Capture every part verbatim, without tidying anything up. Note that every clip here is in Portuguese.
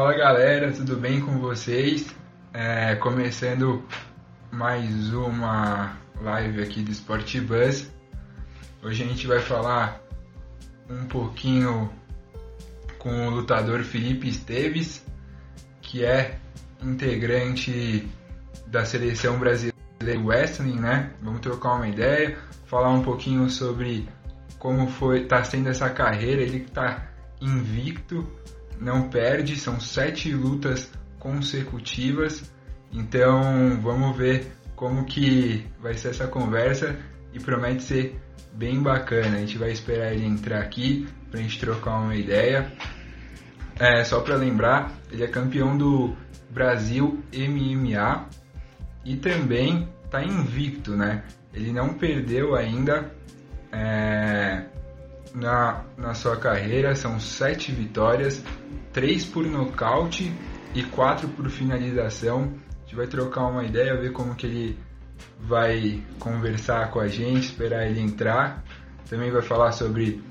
Fala galera, tudo bem com vocês? É, começando mais uma live aqui do SportBuzz. Hoje a gente vai falar um pouquinho com o lutador Filipe Esteves, que é integrante da Seleção Brasileira de Wrestling, né? Vamos trocar uma ideia, falar um pouquinho sobre como foi, tá sendo essa carreira. Ele que tá invicto, não perde, são sete lutas consecutivas. Então vamos ver como que vai ser essa conversa e promete ser bem bacana. A gente vai esperar ele entrar aqui pra gente trocar uma ideia. É, só pra lembrar, ele é campeão do Brasil M M A e também tá invicto, né? Ele não perdeu ainda é, na, na sua carreira, são sete vitórias, três por nocaute e quatro por finalização. A gente vai trocar uma ideia, ver como que ele vai conversar com a gente, esperar ele entrar. Também vai falar sobre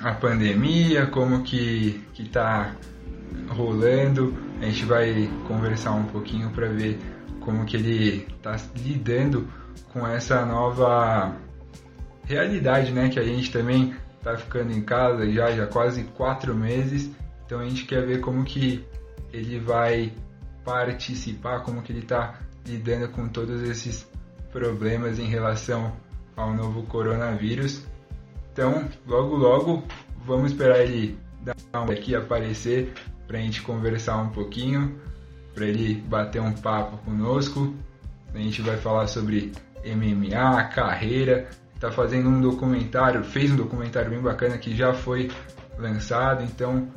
a pandemia, como que, que tá rolando. A gente vai conversar um pouquinho para ver como que ele tá lidando com essa nova realidade, né? Que a gente também tá ficando em casa já, já quase quatro meses. Então a gente quer ver como que ele vai participar, como que ele tá lidando com todos esses problemas em relação ao novo coronavírus. Então, logo logo, vamos esperar ele dar um aqui, aparecer, para a gente conversar um pouquinho, para ele bater um papo conosco. A gente vai falar sobre M M A, carreira, tá fazendo um documentário, fez um documentário bem bacana que já foi lançado. Então,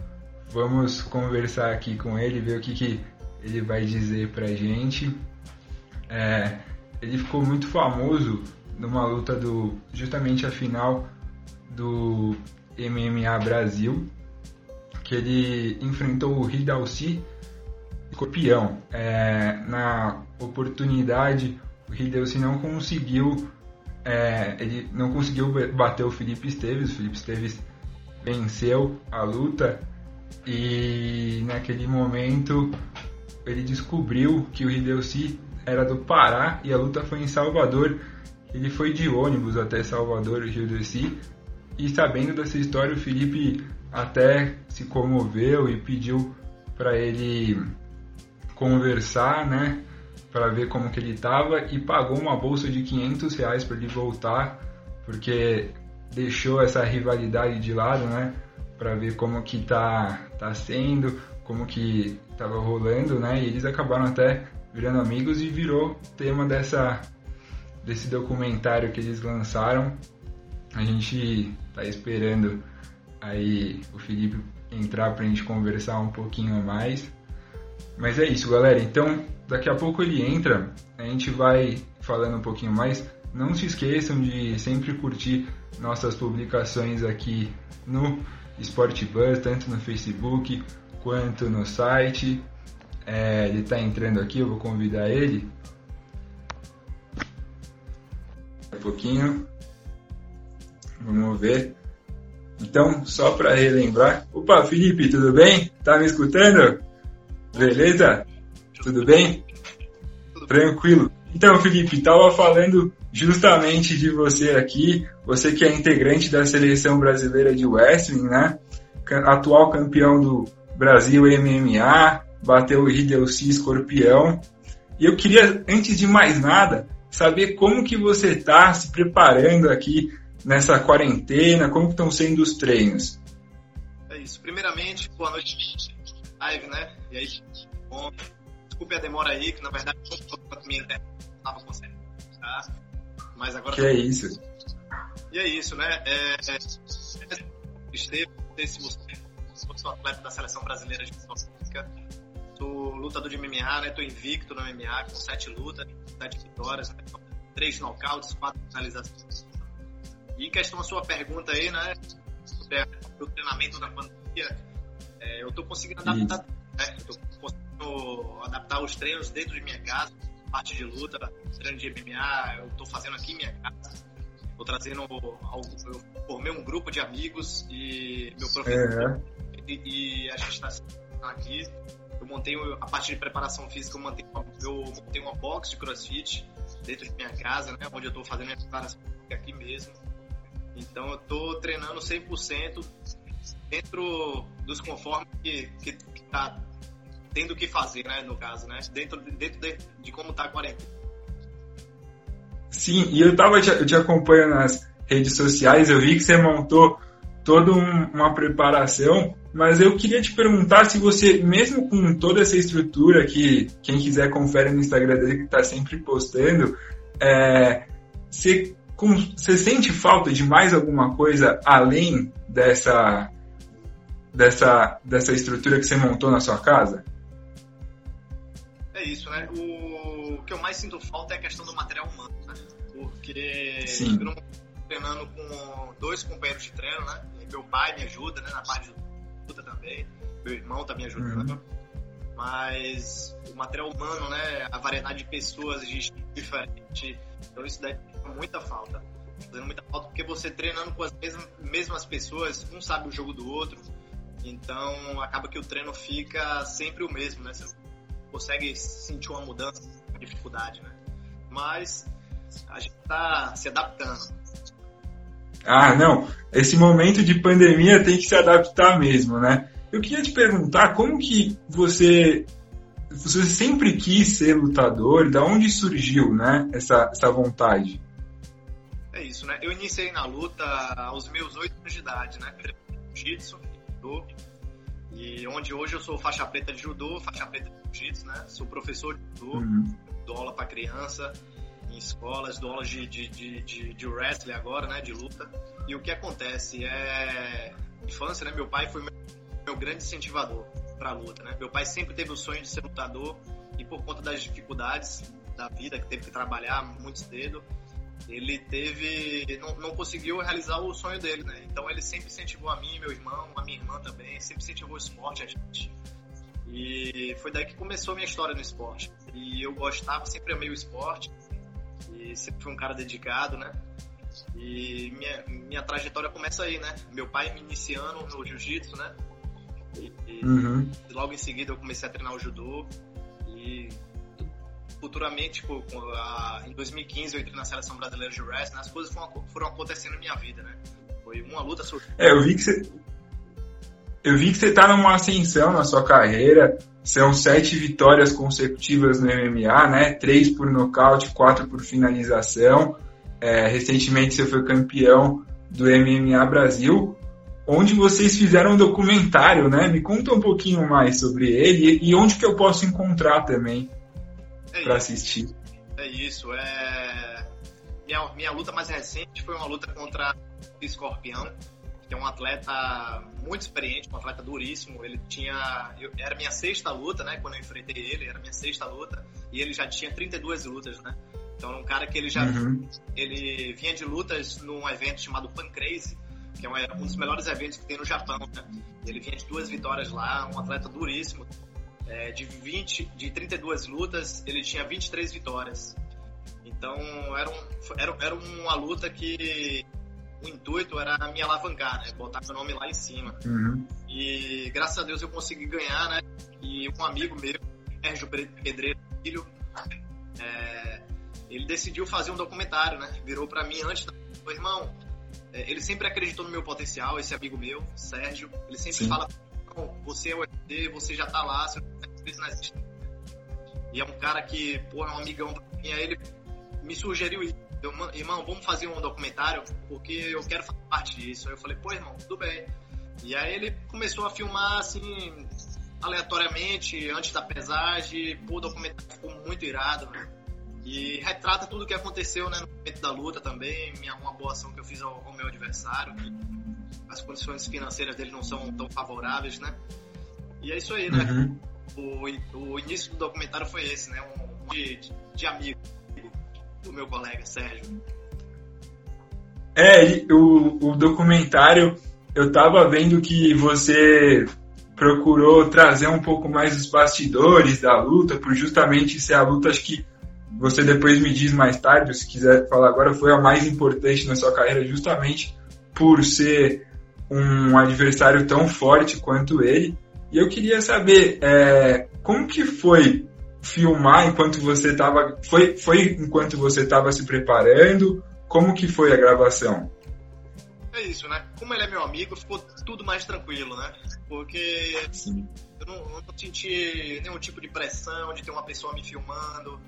vamos conversar aqui com ele, ver o que, que ele vai dizer pra gente. É, ele ficou muito famoso numa luta do, justamente a final do M M A Brasil, que ele enfrentou o Ridelci Escorpião. É, na oportunidade, o Ridelci não conseguiu, é, ele não conseguiu bater o Filipe Esteves. O Filipe Esteves venceu a luta e naquele momento ele descobriu que o Ridelci era do Pará e a luta foi em Salvador. Ele foi de ônibus até Salvador, Rio do Sul, e sabendo dessa história, o Filipe até se comoveu e pediu para ele conversar, né, para ver como que ele estava, e pagou uma bolsa de quinhentos reais para ele voltar, porque deixou essa rivalidade de lado, né, para ver como que tá, tá sendo, como que estava rolando, né, e eles acabaram até virando amigos, e virou tema dessa, desse documentário que eles lançaram. A gente tá esperando aí o Filipe entrar pra gente conversar um pouquinho mais. Mas é isso, galera. Então, daqui a pouco ele entra, a gente vai falando um pouquinho mais. Não se esqueçam de sempre curtir nossas publicações aqui no SportBuzz, tanto no Facebook quanto no site. É, ele tá entrando aqui, eu vou convidar ele um pouquinho, vamos ver. Então, só para relembrar, opa, Filipe, tudo bem? Tá me escutando? Beleza? Tudo bem? Tranquilo. Então, Filipe, tava falando justamente de você aqui, você que é integrante da Seleção Brasileira de Wrestling, né? Atual campeão do Brasil M M A, bateu o Ridelci Escorpião. E eu queria, antes de mais nada, saber como que você está se preparando aqui nessa quarentena, como que estão sendo os treinos. É isso. Primeiramente, boa noite, live, né? E aí, bom, desculpe a demora aí, que na verdade a minha internet estava conseguindo, tá? Mas agora... Que é isso. E é isso, né? É... Estevam, não sei se você... sou atleta da Seleção Brasileira de Wrestling, sou lutador de M M A, né? Tô invicto no M M A, com sete lutas, sete vitórias, né? Três nocautes, quatro finalizações. E em questão da sua pergunta aí, né, sobre o treinamento da pandemia, é, eu tô conseguindo adaptar, né? Eu tô conseguindo adaptar os treinos dentro de minha casa, parte de luta, treino de M M A, eu tô fazendo aqui em minha casa. Tô trazendo, eu formei um grupo de amigos e meu professor, é. e, e a gente está aqui. Eu montei, a partir de preparação física, eu montei uma, eu montei uma box de crossfit dentro de minha casa, né, onde eu estou fazendo minha preparação física aqui mesmo. Então eu estou treinando cem por cento dentro dos conformes que, que, que tá tendo que fazer, né, no caso, né, dentro, dentro de, de como tá a quarentena. Sim, e eu tava te, te acompanhando nas redes sociais, eu vi que você montou toda um, uma preparação, mas eu queria te perguntar se você, mesmo com toda essa estrutura que quem quiser confere no Instagram dele, que tá sempre postando, é, você, com, você sente falta de mais alguma coisa além dessa... Dessa, dessa estrutura que você montou na sua casa? É isso, né? O, o que eu mais sinto falta é a questão do material humano, né? Porque Sim. eu não estou treinando com dois companheiros de treino, né? Meu pai me ajuda, né? Na parte de luta também. Meu irmão tá me ajudando. Uhum. Mas o material humano, né? A variedade de pessoas, de estilo diferente. Então isso daí faz muita falta. Fazendo muita falta porque você treinando com as mesmas, mesmas pessoas, um sabe o jogo do outro. Então, acaba que o treino fica sempre o mesmo, né? Você não consegue sentir uma mudança, uma dificuldade, né? Mas a gente tá se adaptando. Ah, não. Esse momento de pandemia tem que se adaptar mesmo, né? Eu queria te perguntar como que você... Você sempre quis ser lutador? Da onde surgiu, né? Essa, essa vontade? É isso, né? Eu iniciei na luta aos meus oito anos de idade, né? Jiu-Jitsu. E onde hoje eu sou faixa preta de judô, faixa preta de jiu-jitsu, né? Sou professor de judô, uhum. dou aula para criança em escolas, dou aula de, de, de, de, de wrestling agora, né? De luta. E o que acontece é... Infância, né? Meu pai foi meu, meu grande incentivador para a luta, né? Meu pai sempre teve o sonho de ser lutador e por conta das dificuldades da vida, que teve que trabalhar muito cedo, ele teve, não, não conseguiu realizar o sonho dele, né? Então ele sempre incentivou a mim, meu irmão, a minha irmã também, sempre incentivou o esporte, a gente. E foi daí que começou a minha história no esporte. E eu gostava, sempre amei o esporte, e sempre fui um cara dedicado, né? E minha, minha trajetória começa aí, né? Meu pai me iniciando no jiu-jitsu, né? E, e uhum. logo em seguida eu comecei a treinar o judô, e... Futuramente, tipo, em dois mil e quinze, eu entrei na Seleção Brasileira de Wrestling, as coisas foram, foram acontecendo na minha vida, né? Foi uma luta surpresa. É, eu vi que você... Eu vi que você tá numa ascensão na sua carreira, são sete vitórias consecutivas no M M A, né? Três por nocaute, quatro por finalização. É, recentemente, você foi campeão do M M A Brasil, onde vocês fizeram um documentário, né? Me conta um pouquinho mais sobre ele e onde que eu posso encontrar também. É pra assistir. É isso. É... Minha, minha luta mais recente foi uma luta contra o Escorpião, que é um atleta muito experiente, um atleta duríssimo. Ele tinha... Eu... Era minha sexta luta, né? Quando eu enfrentei ele, era minha sexta luta. E ele já tinha trinta e duas lutas, né? Então, era um cara que ele já... Uhum. Ele vinha de lutas num evento chamado Pancrase, que é um dos melhores eventos que tem no Japão, né? Ele vinha de duas vitórias lá, um atleta duríssimo. É, de, vinte, de trinta e duas lutas, ele tinha vinte e três vitórias. Então, era, um, era, era uma luta que o intuito era me alavancar, né? Botar meu nome lá em cima. Uhum. E, graças a Deus, eu consegui ganhar, né? E um amigo meu, Sérgio Pedreiro Filho, é, ele decidiu fazer um documentário, né? Virou pra mim antes, meu irmão, é, ele sempre acreditou no meu potencial, esse amigo meu, Sérgio. Ele sempre Sim. fala... Você é o U F C, você já tá lá, você não existe. E é um cara que, pô, é um amigão pra mim. Aí ele me sugeriu isso. Eu, irmão, vamos fazer um documentário, porque eu quero fazer parte disso. Aí eu falei, pô, irmão, tudo bem. E aí ele começou a filmar, assim, aleatoriamente, antes da pesagem. Pô, o documentário ficou muito irado, né? E retrata tudo o que aconteceu, né, no momento da luta também. Minha, uma boa ação que eu fiz ao, ao meu adversário. As condições financeiras dele não são tão favoráveis, né? E é isso aí, né? Uhum. O, o início do documentário foi esse, né? Um, de, de amigo do meu colega, Sérgio. É, o, o documentário, eu tava vendo que você procurou trazer um pouco mais os bastidores da luta, por justamente ser a luta, acho que você depois me diz mais tarde, se quiser falar agora, foi a mais importante na sua carreira, justamente por ser um adversário tão forte quanto ele, E eu queria saber, é, como que foi filmar enquanto você estava... Foi, foi enquanto você estava se preparando? Como que foi a gravação? É isso, né? Como ele é meu amigo, ficou tudo mais tranquilo, né? Porque Sim. eu não, eu não senti nenhum tipo de pressão de ter uma pessoa me filmando.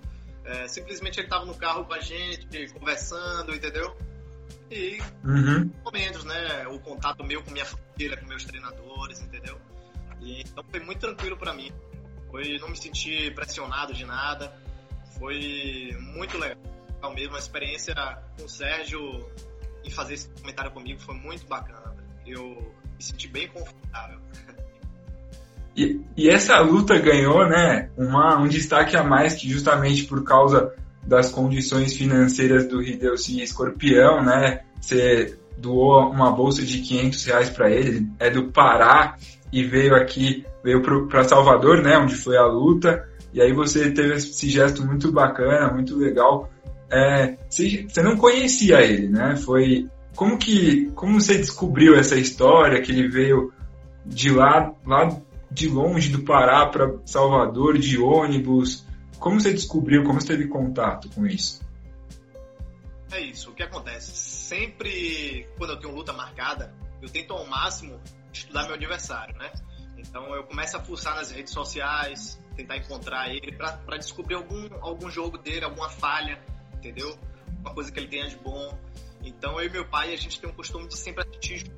É, simplesmente ele estava no carro com a gente, conversando, entendeu? E uhum. momentos, né? O contato meu com minha família, com meus treinadores, entendeu? E, então foi muito tranquilo pra mim. Foi, não me senti pressionado de nada. Foi muito legal mesmo. A experiência com o Sérgio e fazer esse comentário comigo foi muito bacana. Eu me senti bem confortável. E, e essa luta ganhou, né, uma, um destaque a mais, que justamente por causa das condições financeiras do Ridelci Escorpião, né? Você doou uma bolsa de quinhentos reais para ele, é do Pará, e veio aqui, veio para Salvador, né, onde foi a luta, e aí você teve esse gesto muito bacana, muito legal. É, você, você não conhecia ele, né? Foi, como, que, como você descobriu essa história, que ele veio de lá, lá de longe do Pará para Salvador, de ônibus? Como você descobriu, como você teve contato com isso? É isso, o que acontece? Sempre, quando eu tenho luta marcada, eu tento ao máximo estudar meu adversário, né? Então eu começo a fuçar nas redes sociais, tentar encontrar ele, pra, pra descobrir algum, algum jogo dele, alguma falha, entendeu? Uma coisa que ele tenha de bom. Então eu e meu pai, a gente tem um costume de sempre assistir.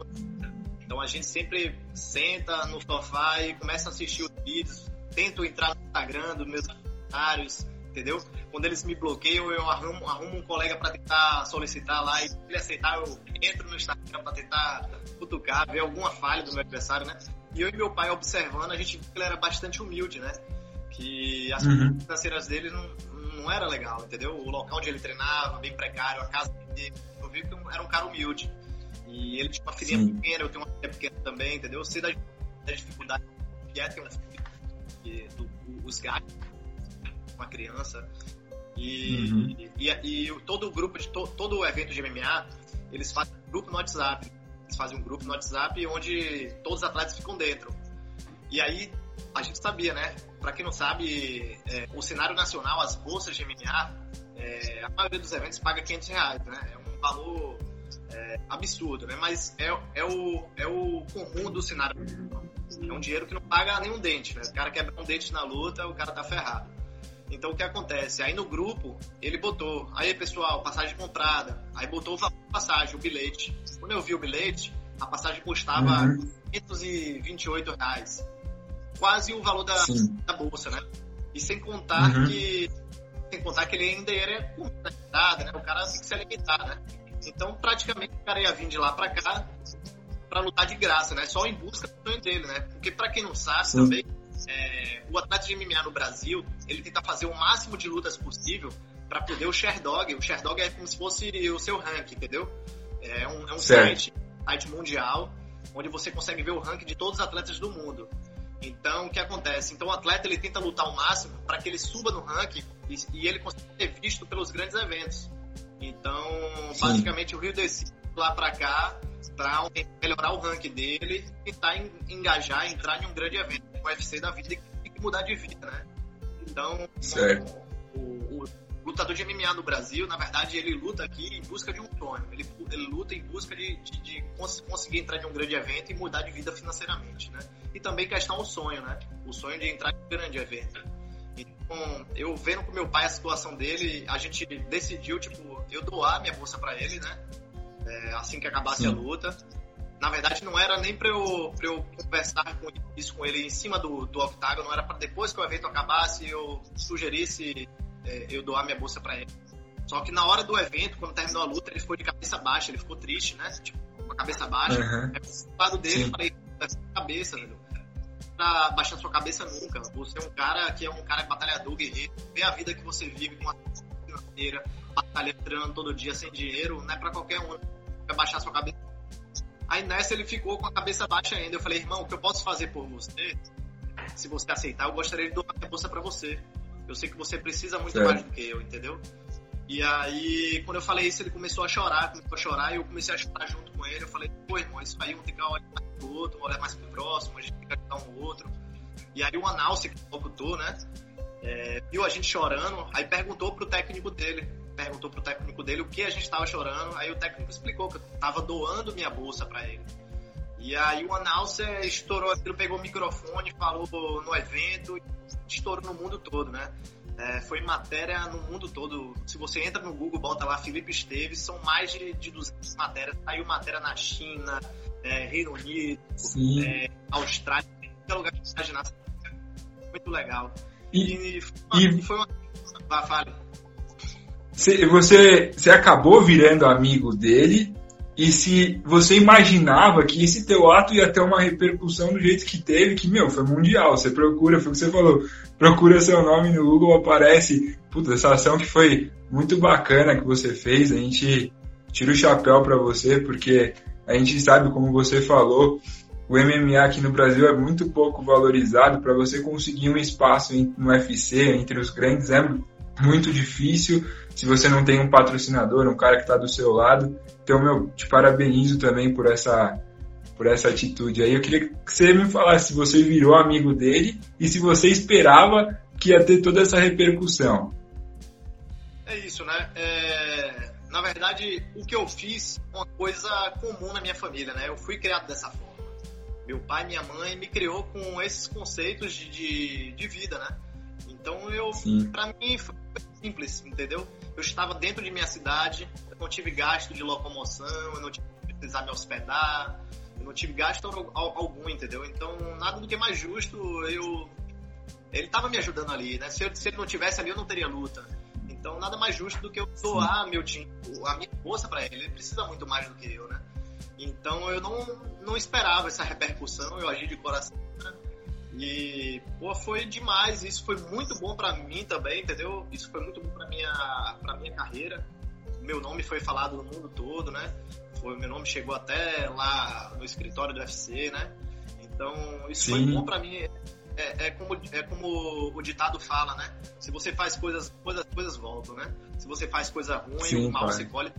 Então a gente sempre senta no sofá e começa a assistir os vídeos, tento entrar no Instagram dos meus comentários, entendeu? Quando eles me bloqueiam, eu arrumo, arrumo um colega para tentar solicitar lá, e se ele aceitar, eu entro no Instagram para tentar cutucar, ver alguma falha do meu adversário, né? E eu e meu pai observando, a gente viu que ele era bastante humilde, né? Que as coisas uhum. financeiras dele não, não era legal, entendeu? O local onde ele treinava, bem precário, a casa dele, eu vi que era um cara humilde. E ele tinha uma filhinha Sim. pequena, eu tenho uma filha pequena também, entendeu? Eu sei da, da dificuldade que é ter uma filha, os gatos, uma criança, e, uhum. e, e, e todo o grupo, de to, todo o evento de M M A, eles fazem um grupo no WhatsApp, eles fazem um grupo no WhatsApp onde todos os atletas ficam dentro. E aí, a gente sabia, né? Pra quem não sabe, é, o cenário nacional, as bolsas de M M A, é, a maioria dos eventos paga quinhentos reais, né? É um valor é, absurdo, né? Mas é, é, o, é o comum do cenário. É um dinheiro que não paga nenhum dente, né? O cara quebra um dente na luta, o cara tá ferrado. Então o que acontece? Aí no grupo ele botou, aí pessoal, passagem comprada, aí botou o passagem, o bilhete. Quando eu vi o bilhete, a passagem custava uhum. quinhentos e vinte e oito reais, quase o valor da, da bolsa, né? E sem contar uhum. que sem contar que ele ainda era limitado, né? O cara tem que se alimentar, né? Então praticamente o cara ia vir de lá pra cá pra lutar de graça, né? Só em busca do sonho dele, né? Porque pra quem não sabe Sim. também, É, o atleta de M M A no Brasil, ele tenta fazer o máximo de lutas possível para poder o Sherdog. O Sherdog é como se fosse o seu ranking, entendeu? É um, é um site, site mundial, onde você consegue ver o ranking de todos os atletas do mundo. Então, o que acontece? Então, o atleta ele tenta lutar o máximo para que ele suba no ranking e, e ele consiga ser visto pelos grandes eventos. Então, Sim. basicamente, o Ridelci lá para cá para melhorar o ranking dele e tentar engajar, entrar em um grande evento. O U F C da vida, tem que mudar de vida, né? Então, o, o, o lutador de M M A no Brasil, na verdade, ele luta aqui em busca de um sonho. Ele, ele luta em busca de, de, de cons- conseguir entrar em um grande evento e mudar de vida financeiramente, né? E também questão o sonho, né? O sonho de entrar em um grande evento. Então, eu vendo com meu pai a situação dele, a gente decidiu, tipo, eu doar minha bolsa pra ele, né? É, assim que acabasse Sim. a luta. Na verdade, não era nem pra eu, pra eu conversar com isso com ele em cima do, do octágono, era pra depois que o evento acabasse eu sugerisse é, eu doar minha bolsa pra ele. Só que na hora do evento, quando terminou a luta, ele ficou de cabeça baixa, ele ficou triste, né? Tipo, com a cabeça baixa. Uhum. Aí, do lado dele, Sim. eu falei, baixa sua cabeça, meu. Não tá baixando sua cabeça nunca. Você é um cara que é um cara batalhador, guerreiro. Vê a vida que você vive com uma financeira, batalhando todo dia sem dinheiro, não é pra qualquer um. Vai baixar sua cabeça. Aí nessa ele ficou com a cabeça baixa ainda. Eu falei, irmão, o que eu posso fazer por você? Se você aceitar, eu gostaria de doar minha bolsa pra você. Eu sei que você precisa muito certo. mais do que eu, entendeu? E aí, quando eu falei isso, ele começou a chorar. Começou a chorar e eu comecei a chorar junto com ele. Eu falei, pô, irmão, isso aí não tem que olhar pro outro, um olhar mais pro próximo, a gente quer ajudar um outro. E aí o Analce, que é o locutor, né, é, viu a gente chorando, aí perguntou pro técnico dele, perguntou pro técnico dele o que a gente tava chorando, aí o técnico explicou que eu tava doando minha bolsa pra ele. E aí o Analce estourou aquilo, pegou o microfone, falou no evento, estourou no mundo todo, né. É, foi matéria no mundo todo. Se você entra no Google, bota lá Filipe Esteves, são mais de, de duzentas matérias. Saiu matéria na China, é, Reino Unido, é, Austrália, qualquer lugar que você imaginar. Muito legal. E, e, foi, uma, e foi uma. Você, você, você acabou virando amigo dele. E se você imaginava que esse teu ato ia ter uma repercussão do jeito que teve, que, meu, foi mundial. Você procura, foi o que você falou, procura seu nome no Google, aparece, puta, essa ação que foi muito bacana que você fez, a gente tira o chapéu pra você, porque a gente sabe, como você falou, o M M A aqui no Brasil é muito pouco valorizado. Pra você conseguir um espaço no U F C, entre os grandes, é muito difícil, se você não tem um patrocinador, um cara que tá do seu lado. Então, meu, te parabenizo também por essa, por essa atitude aí. Eu queria que você me falasse se você virou amigo dele e se você esperava que ia ter toda essa repercussão. É isso, né? É... Na verdade, o que eu fiz é uma coisa comum na minha família, né? Eu fui criado dessa forma. Meu pai e minha mãe me criou com esses conceitos de, de, de vida, né? Então, eu, pra mim, foi simples, entendeu? Eu estava dentro de minha cidade, eu não tive gasto de locomoção, eu não tive que precisar me hospedar, eu não tive gasto algum, entendeu? Então, nada do que é mais justo, eu... ele estava me ajudando ali, né? Se, eu, se ele não tivesse ali, eu não teria luta. Então, nada mais justo do que eu doar meu time, a minha força para ele. Ele precisa muito mais do que eu, né? Então, eu não, não esperava essa repercussão, eu agi de coração, né? E, pô, foi demais, isso foi muito bom pra mim também, entendeu? Isso foi muito bom pra minha, pra minha carreira. Meu nome foi falado no mundo todo, né? Foi, meu nome chegou até lá no escritório do U F C, né? Então, isso Sim. foi bom pra mim. É, é, como, é como o ditado fala, né? Se você faz coisas, coisas, coisas voltam, né? Se você faz coisa ruim, Sim, o mal pai. se colhe.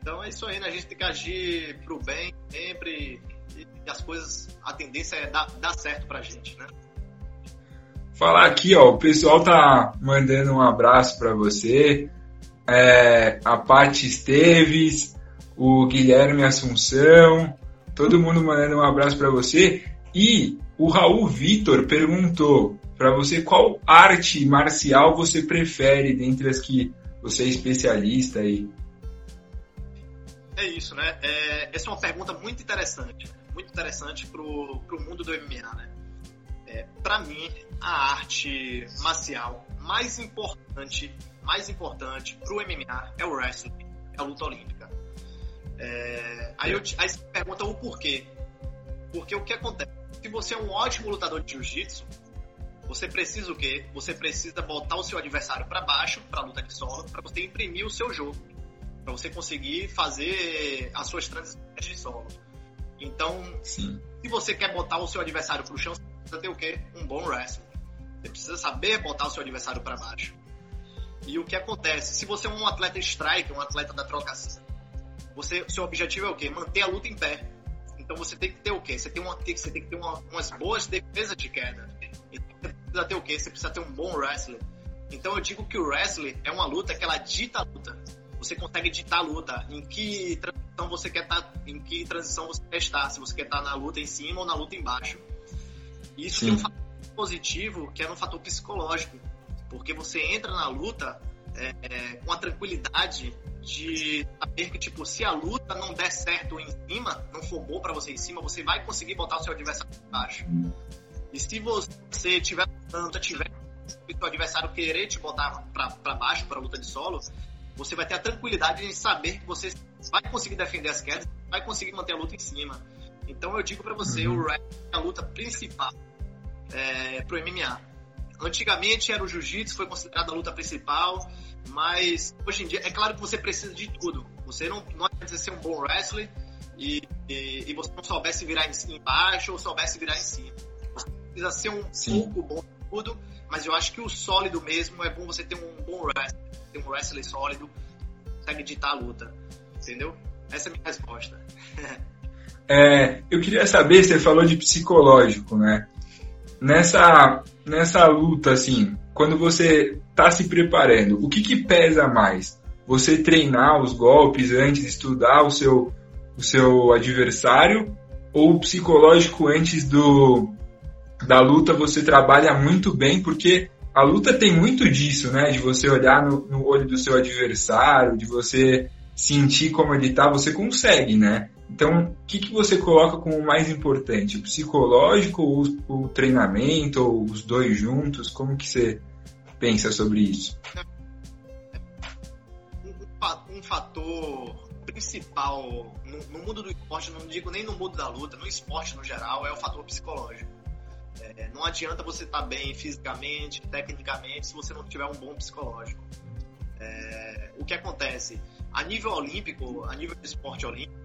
Então, é isso aí, né? A gente tem que agir pro bem sempre... E as coisas, a tendência é dar, dar certo pra gente, né? Falar aqui, ó, o pessoal tá mandando um abraço pra você, é, a Paty Esteves, o Guilherme Assunção, todo mundo mandando um abraço pra você. E o Raul Vitor perguntou pra você qual arte marcial você prefere dentre as que você é especialista aí. É isso, né? É, essa é uma pergunta muito interessante, muito interessante pro, pro mundo do M M A, né? É, pra mim, a arte marcial mais importante, mais importante pro M M A é o wrestling, é a luta olímpica. É, aí, eu, aí você pergunta o porquê. Porque o que acontece? Se você é um ótimo lutador de jiu-jitsu, você precisa o quê? Você precisa botar o seu adversário pra baixo, pra luta de solo, pra você imprimir o seu jogo, para você conseguir fazer as suas transições de solo. Então, Sim. se você quer botar o seu adversário pro chão, você precisa ter o quê? Um bom wrestling. Você precisa saber botar o seu adversário para baixo. E o que acontece? Se você é um atleta strike, um atleta da trocação, você, seu objetivo é o quê? Manter a luta em pé. Então você tem que ter o quê? Você tem, uma, você tem que ter uma, umas boas defesas de queda. Então você precisa ter o quê? Você precisa ter um bom wrestling. Então eu digo que o wrestling é uma luta que ela dita a luta. Você consegue ditar a luta, em que transição você quer tá, em que transição você quer estar, se você quer estar tá na luta em cima ou na luta embaixo. E isso Sim. tem um fator positivo, que é um fator psicológico, porque você entra na luta é, é, com a tranquilidade de saber que, tipo, se a luta não der certo em cima, não for boa pra você em cima, você vai conseguir botar o seu adversário embaixo. E se você tiver tanta, tiver o seu adversário querer te botar pra, pra baixo, pra luta de solo, você vai ter a tranquilidade de saber que você vai conseguir defender as quedas, vai conseguir manter a luta em cima. Então eu digo pra você, uhum. o wrestling é a luta principal é, pro M M A. Antigamente era o jiu-jitsu, foi considerado a luta principal, mas hoje em dia, é claro que você precisa de tudo. Você não, não precisa ser um bom wrestler e, e, e você não soubesse virar em cima, embaixo ou soubesse virar em cima. Você precisa ser um Sim. pouco bom em tudo, mas eu acho que o sólido mesmo é bom você ter um bom wrestling. Tem um wrestling sólido, consegue ditar a luta, entendeu? Essa é a minha resposta. É, eu queria saber, você falou de psicológico, né? Nessa, nessa luta, assim, quando você tá se preparando, o que que pesa mais? Você treinar os golpes antes, estudar o seu, o seu adversário, ou o psicológico antes do, da luta você trabalha muito bem, porque a luta tem muito disso, né? De você olhar no, no olho do seu adversário, de você sentir como ele tá, você consegue, né? Então, o que que você coloca como mais importante? O psicológico ou o treinamento, ou os dois juntos? Como que você pensa sobre isso? Um fator principal no, no mundo do esporte, não digo nem no mundo da luta, no esporte no geral, é o fator psicológico. É, não adianta você estar bem fisicamente, tecnicamente, se você não tiver um bom psicológico. É, o que acontece? A nível olímpico, a nível do esporte olímpico,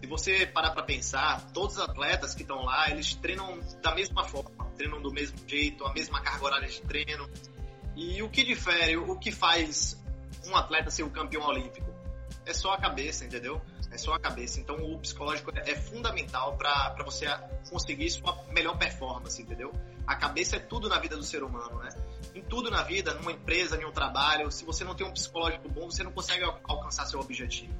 se você parar para pensar, todos os atletas que estão lá, eles treinam da mesma forma, treinam do mesmo jeito, a mesma carga horária de treino. E o que difere, o que faz um atleta ser o campeão olímpico? É só a cabeça, entendeu? É só a cabeça. Então o psicológico é fundamental para você conseguir sua melhor performance, entendeu? A cabeça é tudo na vida do ser humano, né? Em tudo na vida, numa empresa, em um trabalho, se você não tem um psicológico bom, você não consegue alcançar seu objetivo.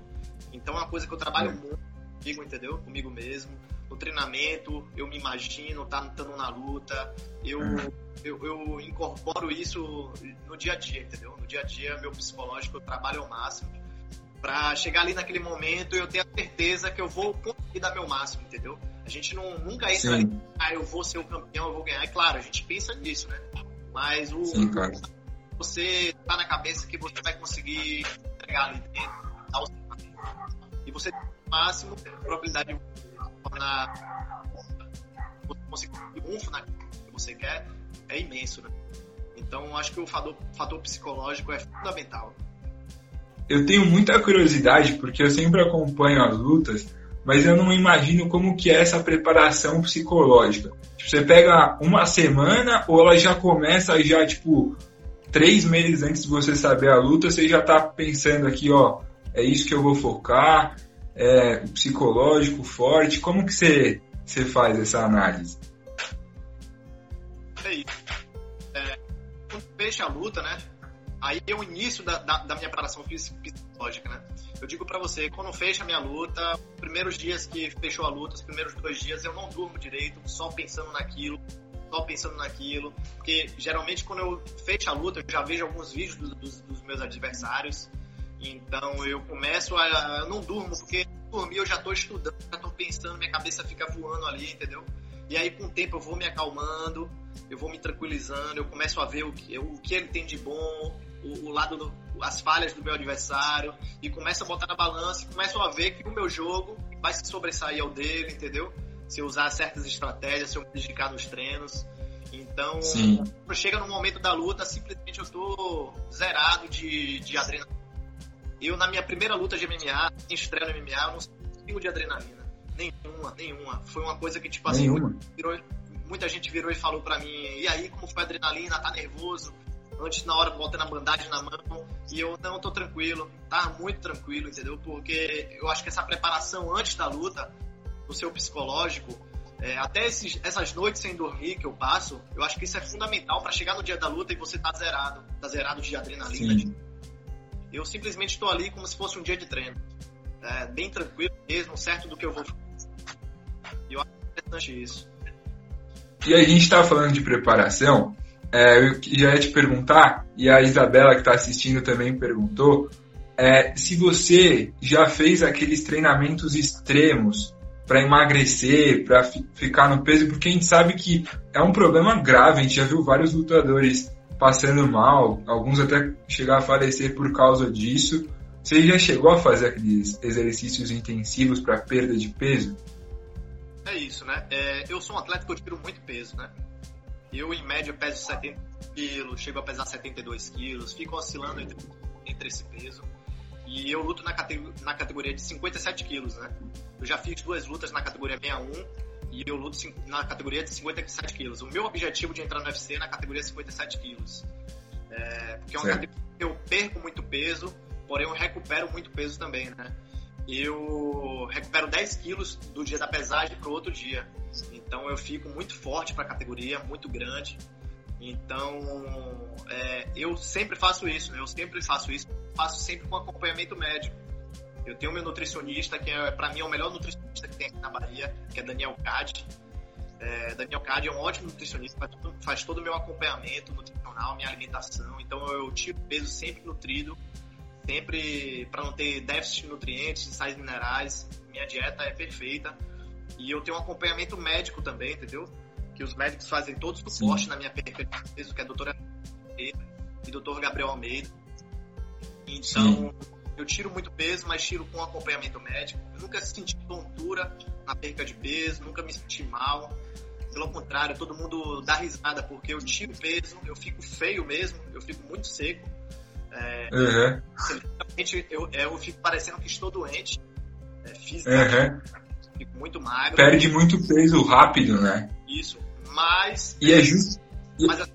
Então é uma coisa que eu trabalho muito. Comigo, entendeu? Comigo mesmo. No treinamento, eu me imagino, tá lutando na luta, eu, uhum. eu, eu incorporo isso no dia a dia, entendeu? No dia a dia, meu psicológico, eu trabalho ao máximo pra chegar ali naquele momento e eu ter a certeza que eu vou conseguir dar meu máximo, entendeu? A gente não, nunca entra Sim. ali, ah, eu vou ser o campeão, eu vou ganhar. É claro, a gente pensa nisso, né? Mas o Sim, claro. Você tá na cabeça que você vai conseguir entregar ali dentro, dar o e você máximo, a probabilidade de você conseguir um triunfo naquilo que você quer é imenso, né? Então, acho que o fator, fator psicológico é fundamental. Eu tenho muita curiosidade, porque eu sempre acompanho as lutas, mas eu não imagino como que é essa preparação psicológica. Tipo, você pega uma semana ou ela já começa, já tipo, três meses antes de você saber a luta, você já tá pensando aqui, ó, é isso que eu vou focar... É, psicológico, forte, como que você, você faz essa análise? É isso. É, quando fecha a luta, né? Aí é o início da, da, da minha preparação psicológica, né? Eu digo pra você, quando fecha a minha luta, os primeiros dias que fechou a luta, os primeiros dois dias eu não durmo direito, só pensando naquilo, só pensando naquilo, porque geralmente quando eu fecho a luta, eu já vejo alguns vídeos do, do, dos meus adversários. Então eu começo a... Eu não durmo, porque dormir eu já tô estudando, já tô pensando, minha cabeça fica voando ali, entendeu? E aí com o tempo eu vou me acalmando, eu vou me tranquilizando, eu começo a ver o que, o que ele tem de bom, o, o lado do, as falhas do meu adversário, e começo a botar na balança, e começo a ver que o meu jogo vai se sobressair ao dele, entendeu? Se eu usar certas estratégias, se eu me dedicar nos treinos. Então, Sim. quando chega no momento da luta, simplesmente eu tô zerado de, de adrenalina. Eu, na minha primeira luta de M M A, em estreia no M M A, eu não senti de adrenalina. Nenhuma, nenhuma. Foi uma coisa que, tipo assim, muita, virou, muita gente virou e falou pra mim, e aí, como foi a adrenalina? Tá nervoso? Antes, na hora, botando a bandagem na mão. E eu, não, tô tranquilo. Tá muito tranquilo, entendeu? Porque eu acho que essa preparação antes da luta, do seu psicológico, é, até esses, essas noites sem dormir que eu passo, eu acho que isso é fundamental pra chegar no dia da luta e você tá zerado. Tá zerado de adrenalina, de... Eu simplesmente estou ali como se fosse um dia de treino. É, bem tranquilo mesmo, certo do que eu vou fazer. E eu acho interessante isso. E a gente está falando de preparação. É, eu já ia te perguntar, e a Isabela que está assistindo também perguntou, é, se você já fez aqueles treinamentos extremos para emagrecer, para f- ficar no peso, porque a gente sabe que é um problema grave. A gente já viu vários lutadores passando mal, alguns até chegar a falecer por causa disso. Você já chegou a fazer aqueles exercícios intensivos para perda de peso? É isso, né? É, eu sou um atleta que eu tiro muito peso, né? Eu, em média, peso setenta quilos, chego a pesar setenta e dois quilos, fico oscilando entre, entre esse peso. E eu luto na, cate, na categoria de cinquenta e sete quilos, né? Eu já fiz duas lutas na categoria sessenta e um, e eu luto na categoria de cinquenta e sete quilos. O meu objetivo de entrar no U F C é na categoria de cinquenta e sete quilos. É, porque é uma certo. Categoria que eu perco muito peso, porém eu recupero muito peso também, né? eu recupero dez quilos do dia da pesagem para o outro dia. Então eu fico muito forte para a categoria, muito grande. Então é, eu sempre faço isso, eu sempre faço isso, faço sempre com acompanhamento médico. Eu tenho meu nutricionista, que é, para mim é o melhor nutricionista que tem aqui na Bahia, que é Daniel Cade. É, Daniel Cade é um ótimo nutricionista, faz, tudo, faz todo o meu acompanhamento nutricional, minha alimentação. Então eu tiro peso sempre nutrido, sempre para não ter déficit de nutrientes, de sais minerais. Minha dieta é perfeita. E eu tenho um acompanhamento médico também, entendeu? Que os médicos fazem todo o suporte na minha perfeição, que é a doutora Almeida e doutor Gabriel Almeida. Então, sim, eu tiro muito peso, mas tiro com acompanhamento médico. Eu nunca senti tontura na perca de peso, nunca me senti mal. Pelo contrário, todo mundo dá risada, porque eu tiro peso, eu fico feio mesmo, eu fico muito seco. É, uhum. eu, eu fico parecendo que estou doente, é, fisicamente. Uhum. Fico muito magro. Perde muito peso rápido, né? Isso, mas... E é justo... Mas, assim,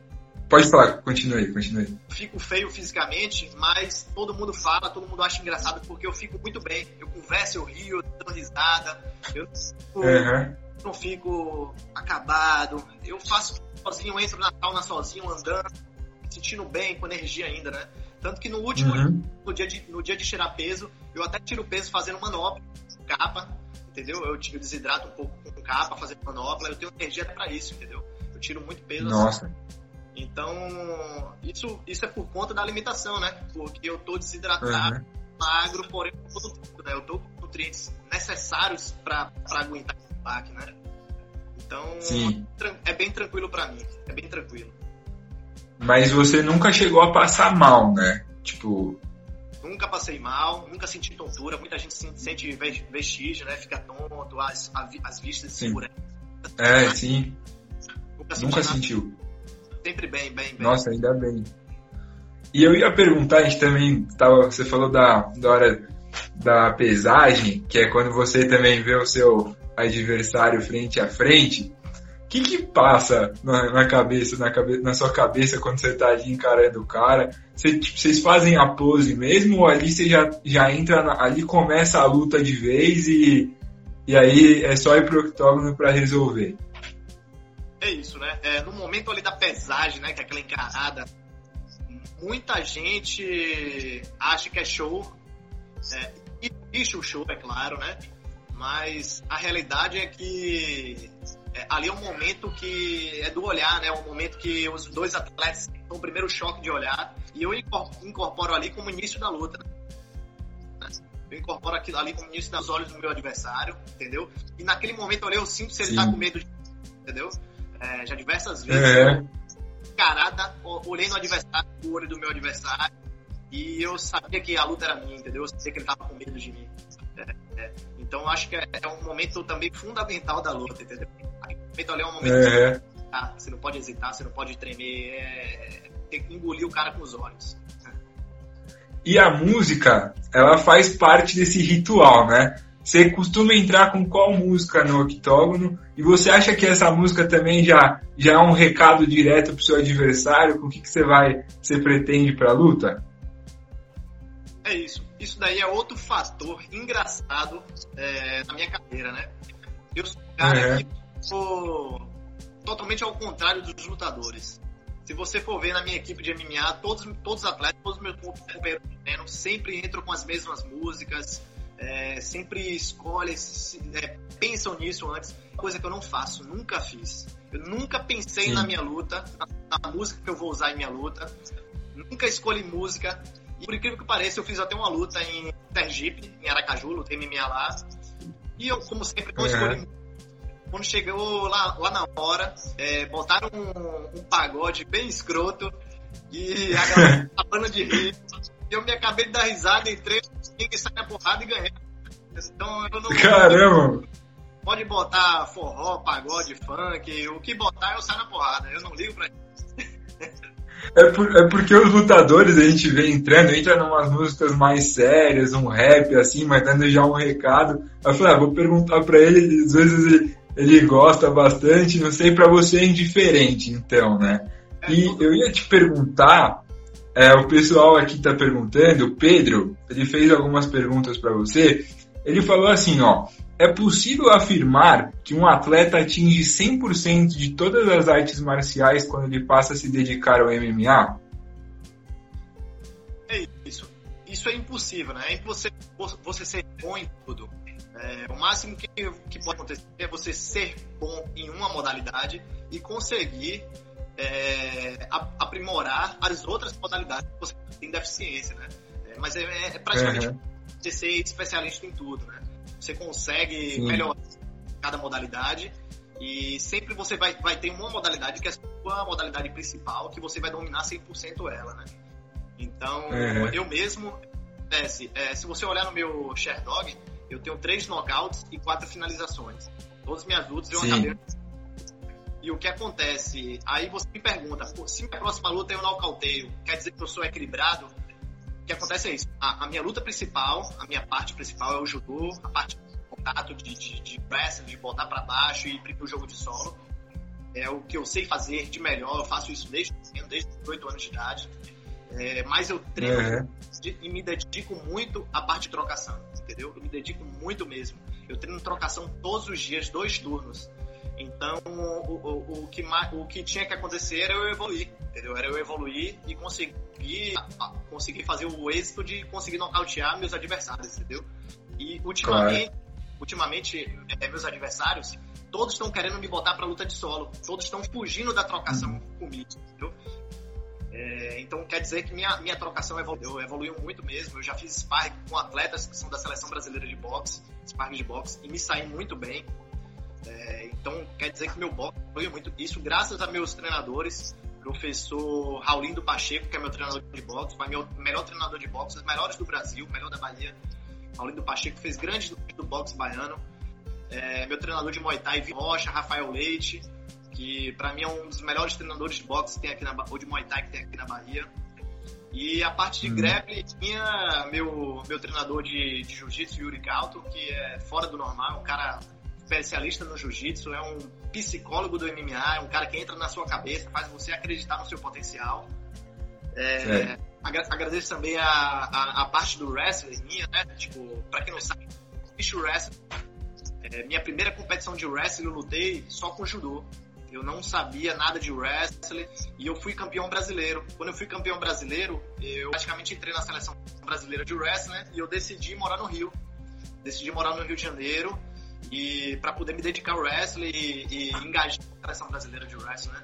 pode falar, continue, continue. Fico feio fisicamente, mas todo mundo fala, todo mundo acha engraçado, porque eu fico muito bem. Eu converso, eu rio, eu dou risada, eu não fico, uhum. não fico acabado. Eu faço sozinho, eu entro na sauna sozinho, andando, me sentindo bem, com energia ainda, né? Tanto que no último, uhum. no, dia de, no dia de tirar peso, eu até tiro peso fazendo manopla, capa, entendeu? Eu, eu desidrato um pouco com capa, fazendo manopla, eu tenho energia pra isso, entendeu? Eu tiro muito peso. Nossa. Assim. Então, isso, isso é por conta da alimentação, né? Porque eu tô desidratado, uhum. magro, porém, né? Eu tô com nutrientes necessários pra, pra aguentar esse ataque, né? Então, sim, é bem tranquilo pra mim, é bem tranquilo. Mas você nunca chegou a passar mal, né? Tipo... Nunca passei mal, nunca senti tontura. Muita gente sente vestígio, né? Fica tonto, as, as vistas se escurecem. É, mas sim. Nunca, nunca sentiu. Sempre bem, bem, bem. Nossa, ainda bem. E eu ia perguntar, a gente também, tava, você falou da, da hora da pesagem, que é quando você também vê o seu adversário frente a frente. O que que passa na, na cabeça, na, cabe, na sua cabeça quando você tá ali encarando o cara? Cê, tipo, vocês fazem a pose mesmo ou ali você já, já entra, na, ali começa a luta de vez e, e aí é só ir pro octógono pra resolver? É isso, né? É, no momento ali da pesagem, né? Que é aquela encarada, muita gente acha que é show. É, e existe o show, é claro, né? Mas a realidade é que é, ali é um momento que é do olhar, né? É um momento que os dois atletas têm o primeiro choque de olhar. E eu incorporo ali como início da luta, né? Eu incorporo aquilo ali como início dos olhos do meu adversário, entendeu? E naquele momento ali eu sinto se ele, sim, tá com medo de... Entendeu? É, já diversas vezes, é, carada, olhei no adversário, no olho do meu adversário, e eu sabia que a luta era minha, entendeu? Eu sabia que ele tava com medo de mim. É, é. Então acho que é, é um momento também fundamental da luta, entendeu? O momento ali é um momento, é, que você, tá, você não pode hesitar, você não pode tremer, é, tem que engolir o cara com os olhos. E a música, ela faz parte desse ritual, né? Você costuma entrar com qual música no octógono? E você acha que essa música também já, já é um recado direto pro seu adversário? Com o que, que você vai, você pretende pra luta? É isso. Isso daí é outro fator engraçado é, na minha carreira, né? Eu sou um cara que sou totalmente ao contrário dos lutadores. Se você for ver na minha equipe de M M A, todos, todos os atletas, todos os meus companheiros sempre entram com as mesmas músicas. É, sempre escolhem, se, é, pensam nisso antes, coisa que eu não faço, nunca fiz. Eu nunca pensei, sim, na minha luta, na, na música que eu vou usar em minha luta, nunca escolhi música. E por incrível que pareça, eu fiz até uma luta em Sergipe, em Aracaju, lutei M M A lá, e eu, como sempre, não escolhi música. Quando chegou lá, lá na hora, é, botaram um, um pagode bem escroto, e a galera falando de rir. Eu me acabei de dar risada, entrei, ninguém sai na porrada e ganhei. Então eu não... Caramba! Pode botar forró, pagode, funk, o que botar eu saio na porrada, eu não ligo pra isso. É, por, é porque os lutadores a gente vê entrando, entra em umas músicas mais sérias, um rap assim, mas dando já um recado. Aí eu falei, ah, vou perguntar pra ele, às vezes ele, ele gosta bastante, não sei, pra você é indiferente, então, né? É, e tudo. Eu ia te perguntar... É, o pessoal aqui está perguntando, o Pedro, ele fez algumas perguntas para você, Ele falou assim, ó: é possível afirmar que um atleta atinge cem por cento de todas as artes marciais quando ele passa a se dedicar ao M M A? É isso. Isso é impossível, né? É impossível você ser bom em tudo. É, o máximo que, que pode acontecer é você ser bom em uma modalidade e conseguir é, aprimorar as outras modalidades que você tem deficiência, né? É, mas é, é praticamente uhum. você ser especialista em tudo, né? Você consegue Sim. melhorar cada modalidade e sempre você vai, vai ter uma modalidade que é a sua modalidade principal, que você vai dominar cem por cento ela, né? Então, uhum. eu mesmo, é, se, é, se você olhar no meu Sherdog, eu tenho três knockouts e quatro finalizações. Todas as minhas lutas eu acabei. E o que acontece? Aí você me pergunta, se minha próxima luta eu nocauteio, quer dizer que eu sou equilibrado? O que acontece é isso, a, a minha luta principal, a minha parte principal é o judô, a parte de contato, de, de, de wrestling, de botar pra baixo e ir pro jogo de solo, é o que eu sei fazer de melhor, eu faço isso desde desde dezoito anos de idade, é, mas eu treino uhum. de, e me dedico muito à parte de trocação, entendeu? Eu me dedico muito mesmo, eu treino trocação todos os dias, dois turnos, então o, o, o, que, o que tinha que acontecer era eu evoluir, entendeu? Era eu evoluir e conseguir E conseguir fazer o êxito de conseguir nocautear meus adversários, entendeu? E ultimamente, claro. ultimamente é, meus adversários, todos estão querendo me botar pra luta de solo, todos estão fugindo da trocação uhum. comigo, entendeu? É, então quer dizer que minha, minha trocação evoluiu, evoluiu muito mesmo. Eu já fiz sparring com atletas que são da Seleção Brasileira de Boxe, sparring de boxe, e me saí muito bem. É, então quer dizer que meu boxe evoluiu muito. Isso graças a meus treinadores. Professor Raulino Pacheco, que é meu treinador de boxe, foi meu melhor treinador de boxe, os melhores do Brasil, melhor da Bahia. Raulino Pacheco fez grandes lutas do boxe baiano. É, meu treinador de Muay Thai, Vinho Rocha, Rafael Leite, que pra mim é um dos melhores treinadores de boxe que tem aqui na, ou de Muay Thai que tem aqui na Bahia. E a parte de hum. grappling tinha meu, meu treinador de, de jiu-jitsu, Yuri Calto, que é fora do normal, um cara especialista no jiu-jitsu, é um psicólogo do M M A, é um cara que entra na sua cabeça, faz você acreditar no seu potencial. É, agra- agradeço também a, a, a parte do wrestling minha, né? Tipo, pra quem não sabe, o wrestling, é, minha primeira competição de wrestling eu lutei só com judô. Eu não sabia nada de wrestling e eu fui campeão brasileiro. Quando eu fui campeão brasileiro, eu praticamente entrei na Seleção Brasileira de Wrestling e eu decidi morar no Rio. Decidi morar no Rio de Janeiro e para poder me dedicar ao wrestling e, e engajar na Seleção Brasileira de Wrestling, né?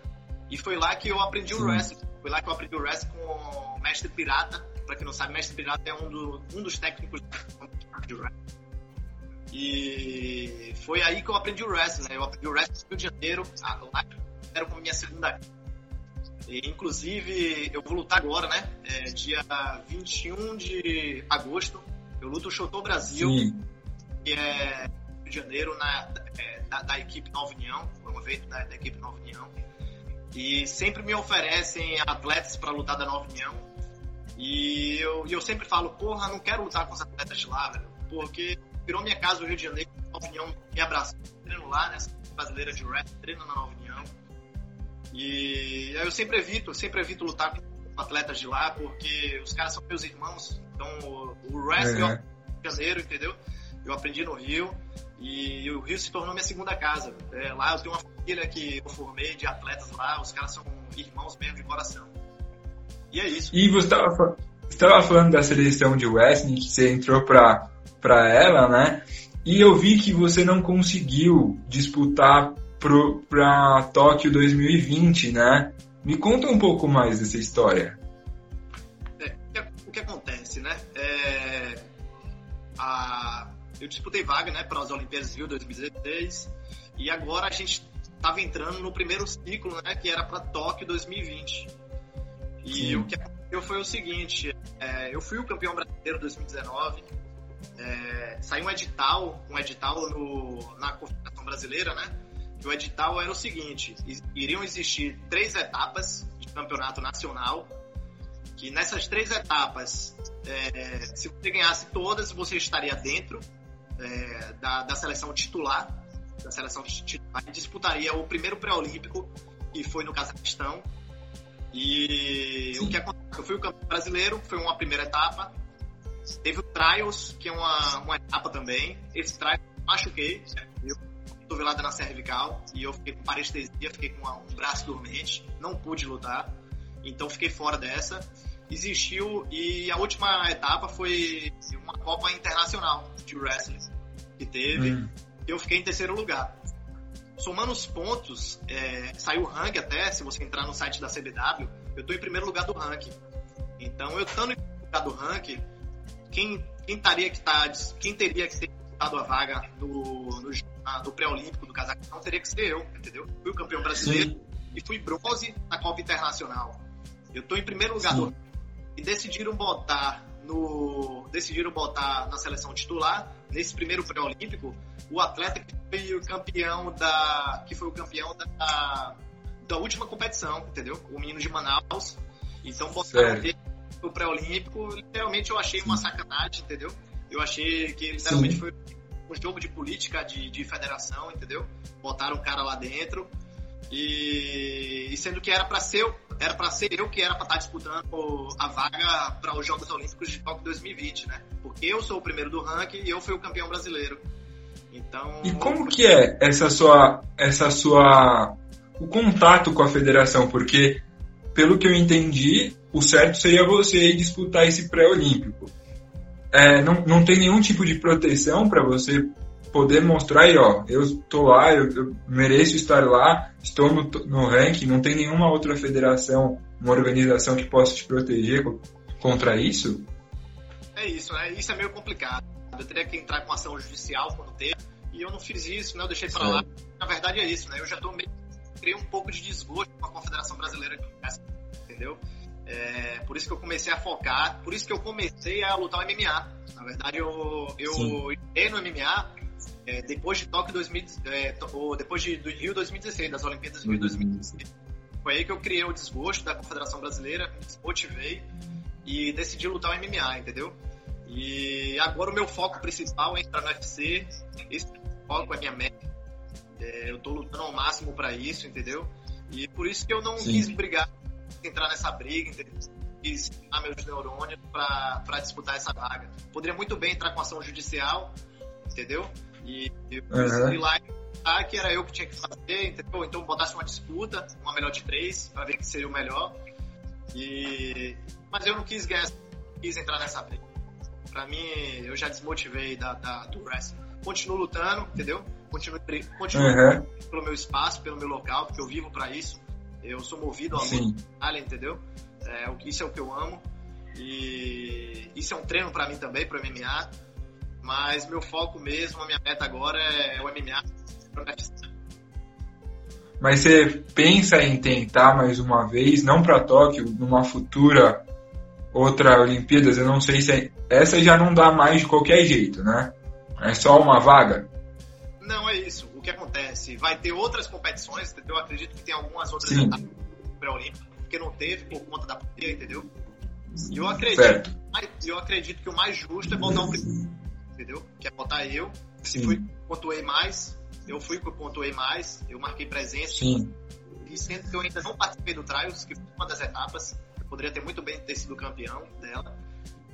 E foi lá que eu aprendi Sim. o wrestling. Foi lá que eu aprendi o wrestling com o Mestre Pirata. Para quem não sabe, Mestre Pirata é um, do, um dos técnicos de wrestling. E foi aí que eu aprendi o wrestling, né? Eu aprendi o wrestling no Rio de Janeiro, lá era como minha segunda. E, inclusive, eu vou lutar agora, né? É, dia vinte e um de agosto, eu luto o Chuto do Brasil, Sim. que é Rio de Janeiro, na, é, da, da equipe Nova União, foi um evento da, da equipe Nova União, e sempre me oferecem atletas para lutar da Nova União, e eu, eu sempre falo, porra, não quero lutar com os atletas de lá, velho, porque virou minha casa o Rio de Janeiro, a Nova União me abraçou, treino lá, né, brasileira de rap, treino na Nova União, e eu sempre evito, sempre evito lutar com atletas de lá, porque os caras são meus irmãos, então o, o wrestling é. Rio de Janeiro, entendeu? Eu aprendi no Rio, e o Rio se tornou minha segunda casa. É, lá eu tenho uma família que eu formei de atletas lá, os caras são irmãos mesmo de coração. E é isso. E você estava falando da seleção de wrestling, que você entrou pra, pra ela, né? E eu vi que você não conseguiu disputar pro, pra Tóquio dois mil e vinte, né? Me conta um pouco mais dessa história. É, o que acontece, né? É, a... Eu disputei vaga, né, para as Olimpíadas de Rio dois mil e dezesseis e agora a gente estava entrando no primeiro ciclo, né, que era para Tóquio dois mil e vinte. E Sim. o que aconteceu foi o seguinte, é, eu fui o campeão brasileiro dois mil e dezenove, é, saiu um edital, um edital no, na Confederação Brasileira, né, que o edital era o seguinte, iriam existir três etapas de campeonato nacional, que nessas três etapas, é, se você ganhasse todas, você estaria dentro É, da, da seleção titular da seleção titular e disputaria o primeiro pré-olímpico, que foi no Cazaquistão. E Sim. o que aconteceu, eu fui o campeão brasileiro, foi uma primeira etapa, Teve o Trials, que é uma, uma etapa também. Esse Trials eu machuquei, né? Eu cotovelada na cervical e eu fiquei com parestesia, fiquei com uma, um braço dormente, não pude lutar, então fiquei fora dessa. Existiu, e a última etapa foi uma Copa Internacional de Wrestling que teve. Hum. Eu fiquei em terceiro lugar. Somando os pontos, é, saiu o ranking até, se você entrar no site da C B W, eu estou em primeiro lugar do ranking. Então, eu estando em primeiro lugar do ranking, quem, quem, taria que tá, quem teria que ter disputado a vaga no, no, na, do pré-olímpico do Cazaquistão teria que ser eu, entendeu? Fui o campeão brasileiro. Sim. E fui bronze na Copa Internacional. Eu estou em primeiro lugar. Sim. Do ranking. E decidiram botar, no, decidiram botar na seleção titular, nesse primeiro pré-olímpico, o atleta que foi o campeão da, que foi o campeão da, da última competição, entendeu? O menino de Manaus. Então, botaram ele no pré-olímpico. Literalmente, eu achei uma sacanagem, entendeu? Eu achei que literalmente Sim. foi um jogo de política, de, de federação, entendeu? Botaram o cara lá dentro. E, e sendo que era pra ser, era pra ser eu que era pra estar disputando a vaga para os Jogos Olímpicos de Tóquio dois mil e vinte, né? Porque eu sou o primeiro do ranking e eu fui o campeão brasileiro. Então... E como que é essa sua, essa sua... o contato com a federação? Porque, pelo que eu entendi, o certo seria você ir disputar esse pré-olímpico. É, não, não tem nenhum tipo de proteção para você poder mostrar aí, ó, eu tô lá, eu, eu mereço estar lá, estou no, no ranking, não tem nenhuma outra federação, uma organização que possa te proteger contra isso? É isso, né? Isso é meio complicado. Eu teria que entrar com ação judicial quando teve, e eu não fiz isso, né? Eu deixei pra Sim. lá. Na verdade é isso, né? Eu já tô meio, criei um pouco de desgosto com a Confederação Brasileira de Wrestling, entendeu? É, por isso que eu comecei a focar, por isso que eu comecei a lutar o M M A. Na verdade, eu, eu entrei no M M A. É, depois de Tóquio dois mil, é, ou depois de, do Rio dois mil e dezesseis, das Olimpíadas de Rio dois mil e dezesseis, foi aí que eu criei o desgosto da Confederação Brasileira, me desmotivei e decidi lutar o M M A, entendeu? E agora o meu foco principal é entrar no U F C, esse foco é a minha meta, é, eu tô lutando ao máximo pra isso, entendeu? E por isso que eu não Sim. quis brigar, entrar nessa briga, entendeu? Quis tirar meus neurônios pra, pra disputar essa vaga. Poderia muito bem entrar com ação judicial, entendeu? E eu uhum. fui lá e ah, que era eu que tinha que fazer, entendeu? Então botasse uma disputa, uma melhor de três, pra ver que seria o melhor. E... Mas eu não quis ganhar, não quis entrar nessa briga. Pra mim, eu já desmotivei da, da, do wrestling. Continuo lutando, entendeu? Continuo, continuo uhum. pelo meu espaço, pelo meu local, porque eu vivo pra isso. Eu sou movido ao amor, ah, entendeu? É, isso é o que eu amo. E isso é um treino pra mim também, pro M M A. Mas meu foco mesmo, a minha meta agora é o M M A. Mas você pensa em tentar mais uma vez, não para Tóquio, numa futura outra Olimpíadas? Eu não sei se é... essa já não dá mais de qualquer jeito, né? É só uma vaga? Não, é isso. O que acontece? Vai ter outras competições, entendeu? Eu acredito que tem algumas outras etapas pré-olímpicas, porque não teve por conta da pandemia, entendeu? E eu acredito, certo. eu acredito que o mais justo é voltar um primeiro. Entendeu? Que é botar eu. Se fui, pontuei mais. Eu fui que eu pontuei mais. Eu marquei presença. Sim. E sendo que eu ainda não participei do Trials, que foi uma das etapas, eu poderia ter muito bem ter sido campeão dela.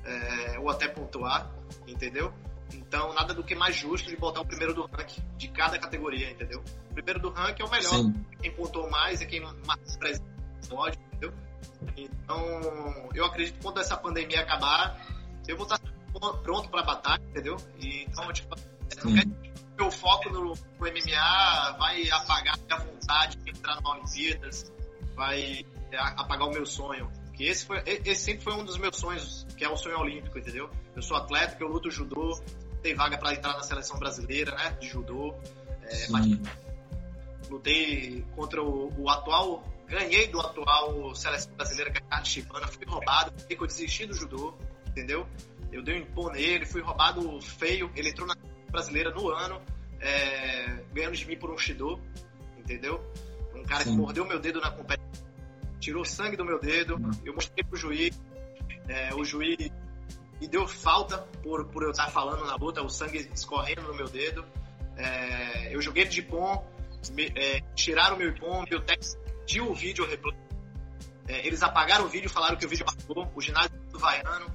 É, ou até pontuar. Entendeu? Então, nada do que mais justo de botar o primeiro do ranking de cada categoria, entendeu? O primeiro do ranking é o melhor. Sim. Quem pontuou mais é quem marcou presença. Pode, entendeu? Então, eu acredito que quando essa pandemia acabar, eu vou estar pronto pra batalha, entendeu? E, então, tipo, meu foco no, no M M A vai apagar a minha vontade de entrar numa Olimpíadas, vai apagar o meu sonho. Porque esse, foi, esse sempre foi um dos meus sonhos, que é o sonho olímpico, entendeu? Eu sou atleta, que eu luto judô, tem vaga pra entrar na seleção brasileira, né? De judô. É, lutei contra o, o atual, ganhei do atual seleção brasileira, que é a Carla Chibana, fui roubado, porque eu desisti do judô, entendeu? Eu dei um impor nele, fui roubado feio. Ele entrou na brasileira no ano, é, ganhando de mim por um Shido, entendeu? Um cara Sim. que mordeu meu dedo na competição, tirou sangue do meu dedo. Eu mostrei pro juiz, é, o juiz me deu falta por, por eu estar falando na luta, o sangue escorrendo no meu dedo. É, eu joguei de ipom, me, é, tiraram meu ipom, meu técnico pediu o vídeo replay. É, eles apagaram o vídeo, falaram que o vídeo apagou, o ginásio do Vaiano.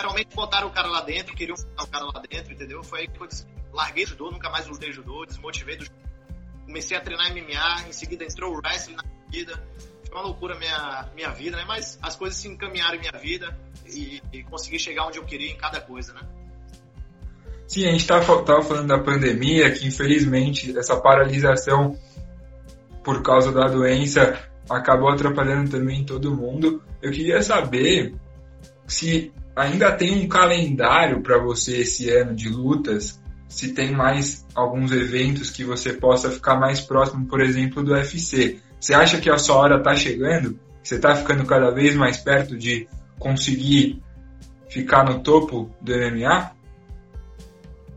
literalmente botaram o cara lá dentro, queriam botar o cara lá dentro, entendeu? Foi aí que eu larguei judô, nunca mais lutei judô, desmotivei do judô. Comecei a treinar M M A, em seguida entrou o wrestling na vida. Foi uma loucura minha, minha vida, né? Mas as coisas se encaminharam em minha vida e, e consegui chegar onde eu queria em cada coisa, né? Sim, a gente estava falando da pandemia, que infelizmente essa paralisação por causa da doença acabou atrapalhando também todo mundo. Eu queria saber se ainda tem um calendário para você esse ano de lutas, se tem mais alguns eventos que você possa ficar mais próximo, por exemplo, do U F C. Você acha que a sua hora está chegando? Você está ficando cada vez mais perto de conseguir ficar no topo do M M A?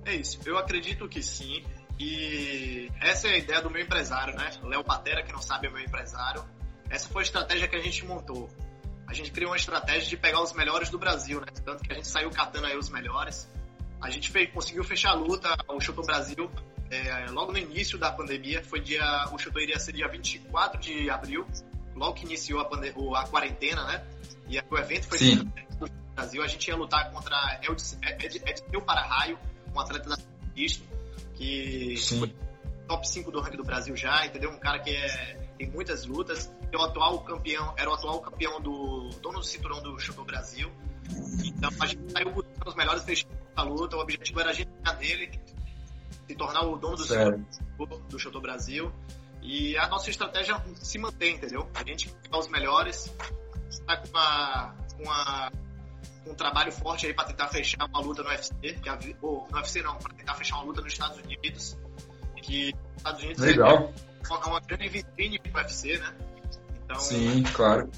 É isso, eu acredito que sim, e essa é a ideia do meu empresário, né? Léo Patera, que não sabe, é meu empresário. Essa foi a estratégia que a gente montou. A gente criou uma estratégia de pegar os melhores do Brasil, né? Tanto que a gente saiu catando aí os melhores. A gente fez, conseguiu fechar a luta, o Chuto do Brasil, é, logo no início da pandemia. Foi dia, o Chuto iria ser dia vinte e quatro de abril, logo que iniciou a, pandem- a quarentena, né? E o evento foi dia do Brasil. A gente ia lutar contra Edson para Raio, um atleta da Nordeste, que Sim. foi top cinco do ranking do Brasil já, entendeu? Um cara que é, tem muitas lutas, é o atual campeão, era o atual campeão do dono do cinturão do Chuto do Brasil. Então a gente saiu buscando os melhores fechados da luta. O objetivo era a gente ganhar dele, se tornar o dono do cinturão do Chuto do Brasil. E a nossa estratégia se mantém, entendeu? A gente quer os melhores, está com uma... Com uma um trabalho forte aí pra tentar fechar uma luta no U F C, que a, ou no U F C não, pra tentar fechar uma luta nos Estados Unidos, que os Estados Unidos Legal. É uma grande vitrine pro U F C, né? Então, Sim, claro.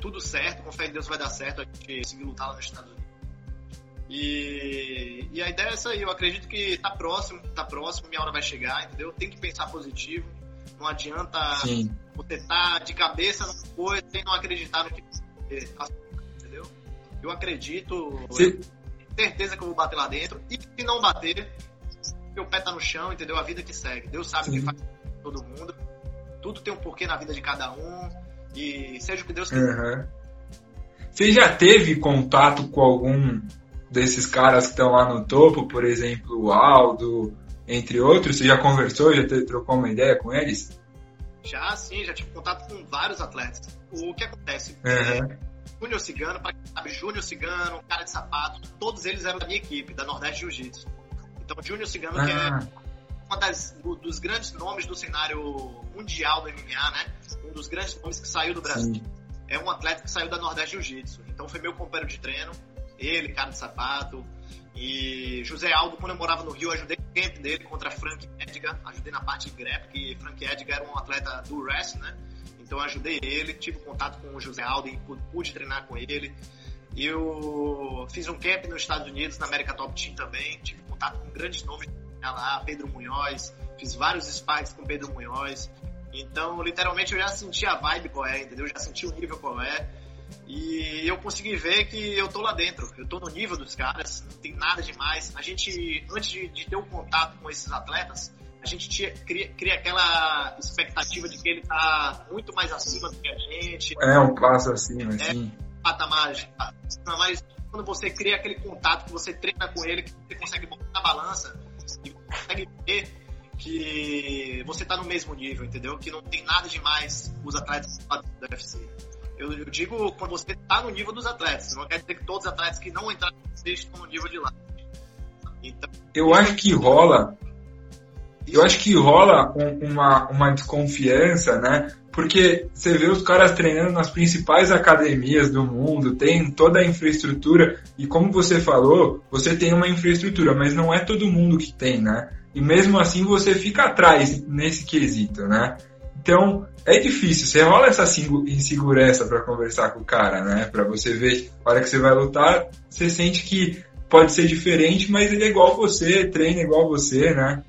Tudo certo, com fé em Deus vai dar certo a gente conseguir lutar lá nos Estados Unidos. E, e a ideia é essa aí, eu acredito que tá próximo, tá próximo, minha hora vai chegar, entendeu? Tem que pensar positivo, não adianta Sim. você tá de cabeça numa coisa e não acreditar no que você faz. Eu acredito, eu tenho certeza que eu vou bater lá dentro. E se não bater, meu pé tá no chão, entendeu? A vida que segue. Deus sabe o que faz todo mundo. Tudo tem um porquê na vida de cada um. E seja o que Deus quiser. Uhum. Você já teve contato com algum desses caras que estão lá no topo? Por exemplo, o Aldo, entre outros? Você já conversou, já te, trocou uma ideia com eles? Já, sim. Já tive contato com vários atletas. O que acontece? Uhum. É, Júnior Cigano, pra quem sabe, Júnior Cigano, Cara de Sapato, todos eles eram da minha equipe, da Nordeste Jiu-Jitsu. Então, Júnior Cigano, ah. que é um do, dos grandes nomes do cenário mundial do M M A, né? Um dos grandes nomes que saiu do Brasil. Sim. É um atleta que saiu da Nordeste Jiu-Jitsu. Então, foi meu companheiro de treino, ele, Cara de Sapato. E José Aldo, quando eu morava no Rio, eu ajudei o camp dele contra Frank Edgar. Ajudei na parte de grappling, porque Frank Edgar era um atleta do wrestling, né? Então eu ajudei ele, tive contato com o José Aldo e pude treinar com ele. Eu fiz um camp nos Estados Unidos, na America Top Team também. Tive contato com grandes nomes lá, Pedro Munhoz. Fiz vários spikes com Pedro Munhoz. Então, literalmente, eu já senti a vibe qual é, entendeu? Eu já senti o nível qual é. E eu consegui ver que eu tô lá dentro. Eu tô no nível dos caras, não tem nada demais. A gente, antes de, de ter um contato com esses atletas, a gente tinha, cria, cria aquela expectativa de que ele tá muito mais acima do que a gente. É, um passo acima, é, sim. Um patamar, mas quando você cria aquele contato, que você treina com ele, que você consegue botar na balança e consegue ver que você tá no mesmo nível, entendeu? Que não tem nada demais os atletas do U F C. Eu, eu digo quando você tá no nível dos atletas, não quer dizer que todos os atletas que não entraram no U F C estão no nível de lá. Então, eu acho que rola... Eu acho que rola um, uma, uma desconfiança, né? Porque você vê os caras treinando nas principais academias do mundo, tem toda a infraestrutura, e como você falou, você tem uma infraestrutura, mas não é todo mundo que tem, né? E mesmo assim você fica atrás nesse quesito, né? Então, é difícil, você rola essa insegurança para conversar com o cara, né? Para você ver, na hora que você vai lutar, você sente que pode ser diferente, mas ele é igual você, treina igual você, né?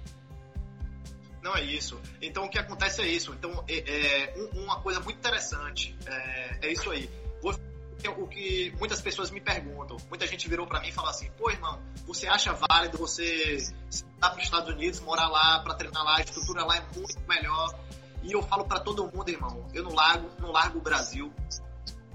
Não é isso. Então o que acontece é isso. Então é, é um, uma coisa muito interessante. É, é isso aí. Vou, o que muitas pessoas me perguntam. Muita gente virou pra mim e falou assim: pô, irmão, você acha válido você ir para os Estados Unidos, morar lá, pra treinar lá, a estrutura lá é muito melhor? E eu falo pra todo mundo, irmão, eu não largo, não largo o Brasil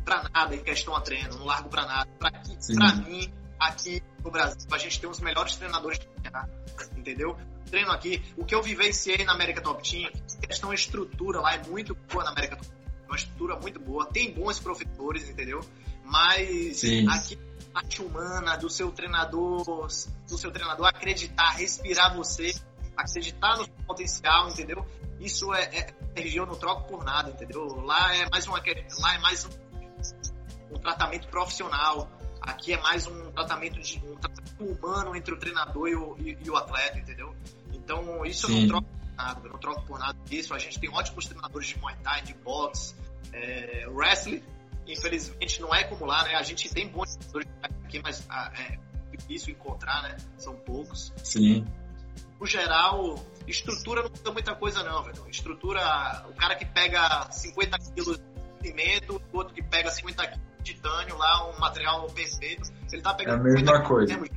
pra nada em questão a treino, não largo pra nada. Pra, que, pra mim, aqui no Brasil, a gente tem os melhores treinadores de treinar, entendeu? Treino aqui, o que eu vivenciei na America Top Team, a questão de estrutura lá é muito boa na America Top Team, é uma estrutura muito boa, tem bons professores, entendeu? Mas sim, aqui a parte humana do seu treinador, do seu treinador acreditar, respirar você, acreditar no seu potencial, entendeu? Isso é, é religião, eu não troco por nada, entendeu? Lá é mais, uma, lá é mais um, um tratamento profissional, aqui é mais um tratamento, de, um tratamento humano entre o treinador e o, e, e o atleta, entendeu? Então isso sim, eu não troco por nada, eu não troco por nada disso. A gente tem ótimos treinadores de Muay Thai, de boxe, é, wrestling, infelizmente não é como lá, né? A gente tem bons treinadores aqui, mas é difícil encontrar, né? São poucos. Sim. No geral, estrutura não muda muita coisa não, velho. Estrutura, o cara que pega cinquenta quilos de cimento, o outro que pega cinquenta quilos de titânio lá, um material perfeito, ele tá pegando... É a mesma coisa. Termos...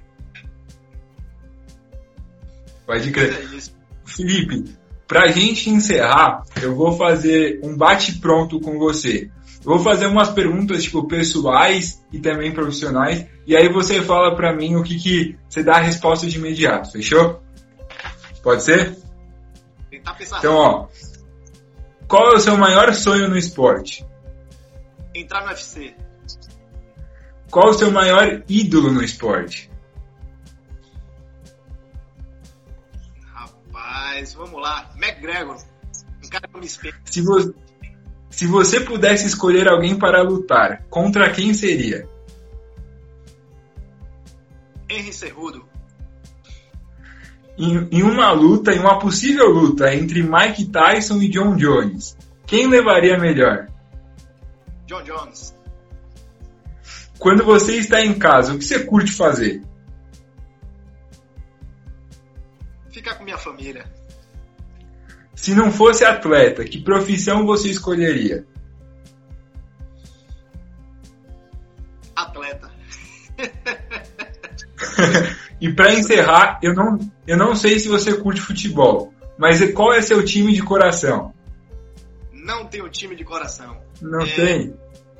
Pode crer. É Filipe, pra gente encerrar, eu vou fazer um bate-pronto com você. Vou fazer umas perguntas, tipo, pessoais e também profissionais, e aí você fala pra mim o que que... Você dá a resposta de imediato, fechou? Pode ser? Tentar pensar. Então, ó, qual é o seu maior sonho no esporte? Entrar no U F C. Qual é o seu maior ídolo no esporte? Rapaz, vamos lá. McGregor. Um cara que me espelha. Se, vo... Se você pudesse escolher alguém para lutar, contra quem seria? Henry Cejudo. Em, em uma luta, em uma possível luta entre Mike Tyson e John Jones, quem levaria melhor? John Jones. Quando você está em casa, o que você curte fazer? Ficar com minha família. Se não fosse atleta, que profissão você escolheria? Atleta. E para encerrar, eu não, eu não sei se você curte futebol, mas qual é seu time de coração? Não tenho time de coração. Não é, tem?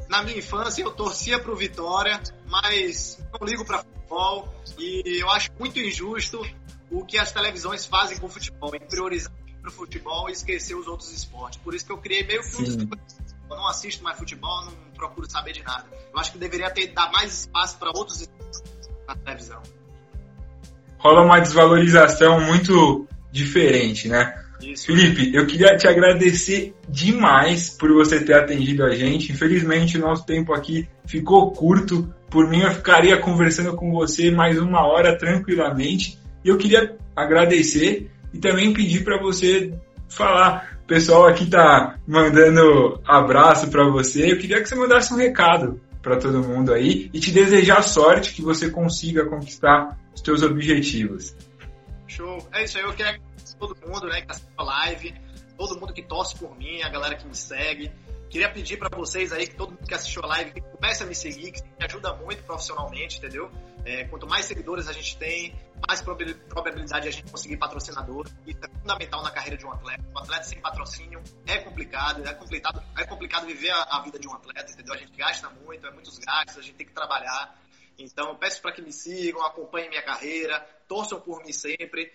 Na minha infância eu torcia pro Vitória, mas não ligo para futebol e eu acho muito injusto o que as televisões fazem com o futebol, em priorizar o futebol e esquecer os outros esportes. Por isso que eu criei meio que um... Eu não assisto mais futebol, não procuro saber de nada. Eu acho que deveria ter, dar mais espaço para outros esportes na televisão. Rola uma desvalorização muito diferente, né? Isso. Filipe, eu queria te agradecer demais por você ter atendido a gente. Infelizmente, o nosso tempo aqui ficou curto. Por mim, eu ficaria conversando com você mais uma hora tranquilamente. E eu queria agradecer e também pedir para você falar. O pessoal aqui tá mandando abraço para você. Eu queria que você mandasse um recado para todo mundo aí e te desejar sorte, que você consiga conquistar os teus objetivos. Show, é isso aí, eu quero agradecer a todo mundo, né, que assiste a live, todo mundo que torce por mim, a galera que me segue. Queria pedir para vocês aí, que todo mundo que assistiu a live, que comece a me seguir, que me ajuda muito profissionalmente, entendeu? É, quanto mais seguidores a gente tem, mais probabilidade de a gente conseguir patrocinador. Isso é fundamental na carreira de um atleta. Um atleta sem patrocínio é complicado, é complicado, é complicado viver a, a vida de um atleta, entendeu? A gente gasta muito, é muitos gastos, a gente tem que trabalhar. Então, peço para que me sigam, acompanhem minha carreira, torçam por mim sempre.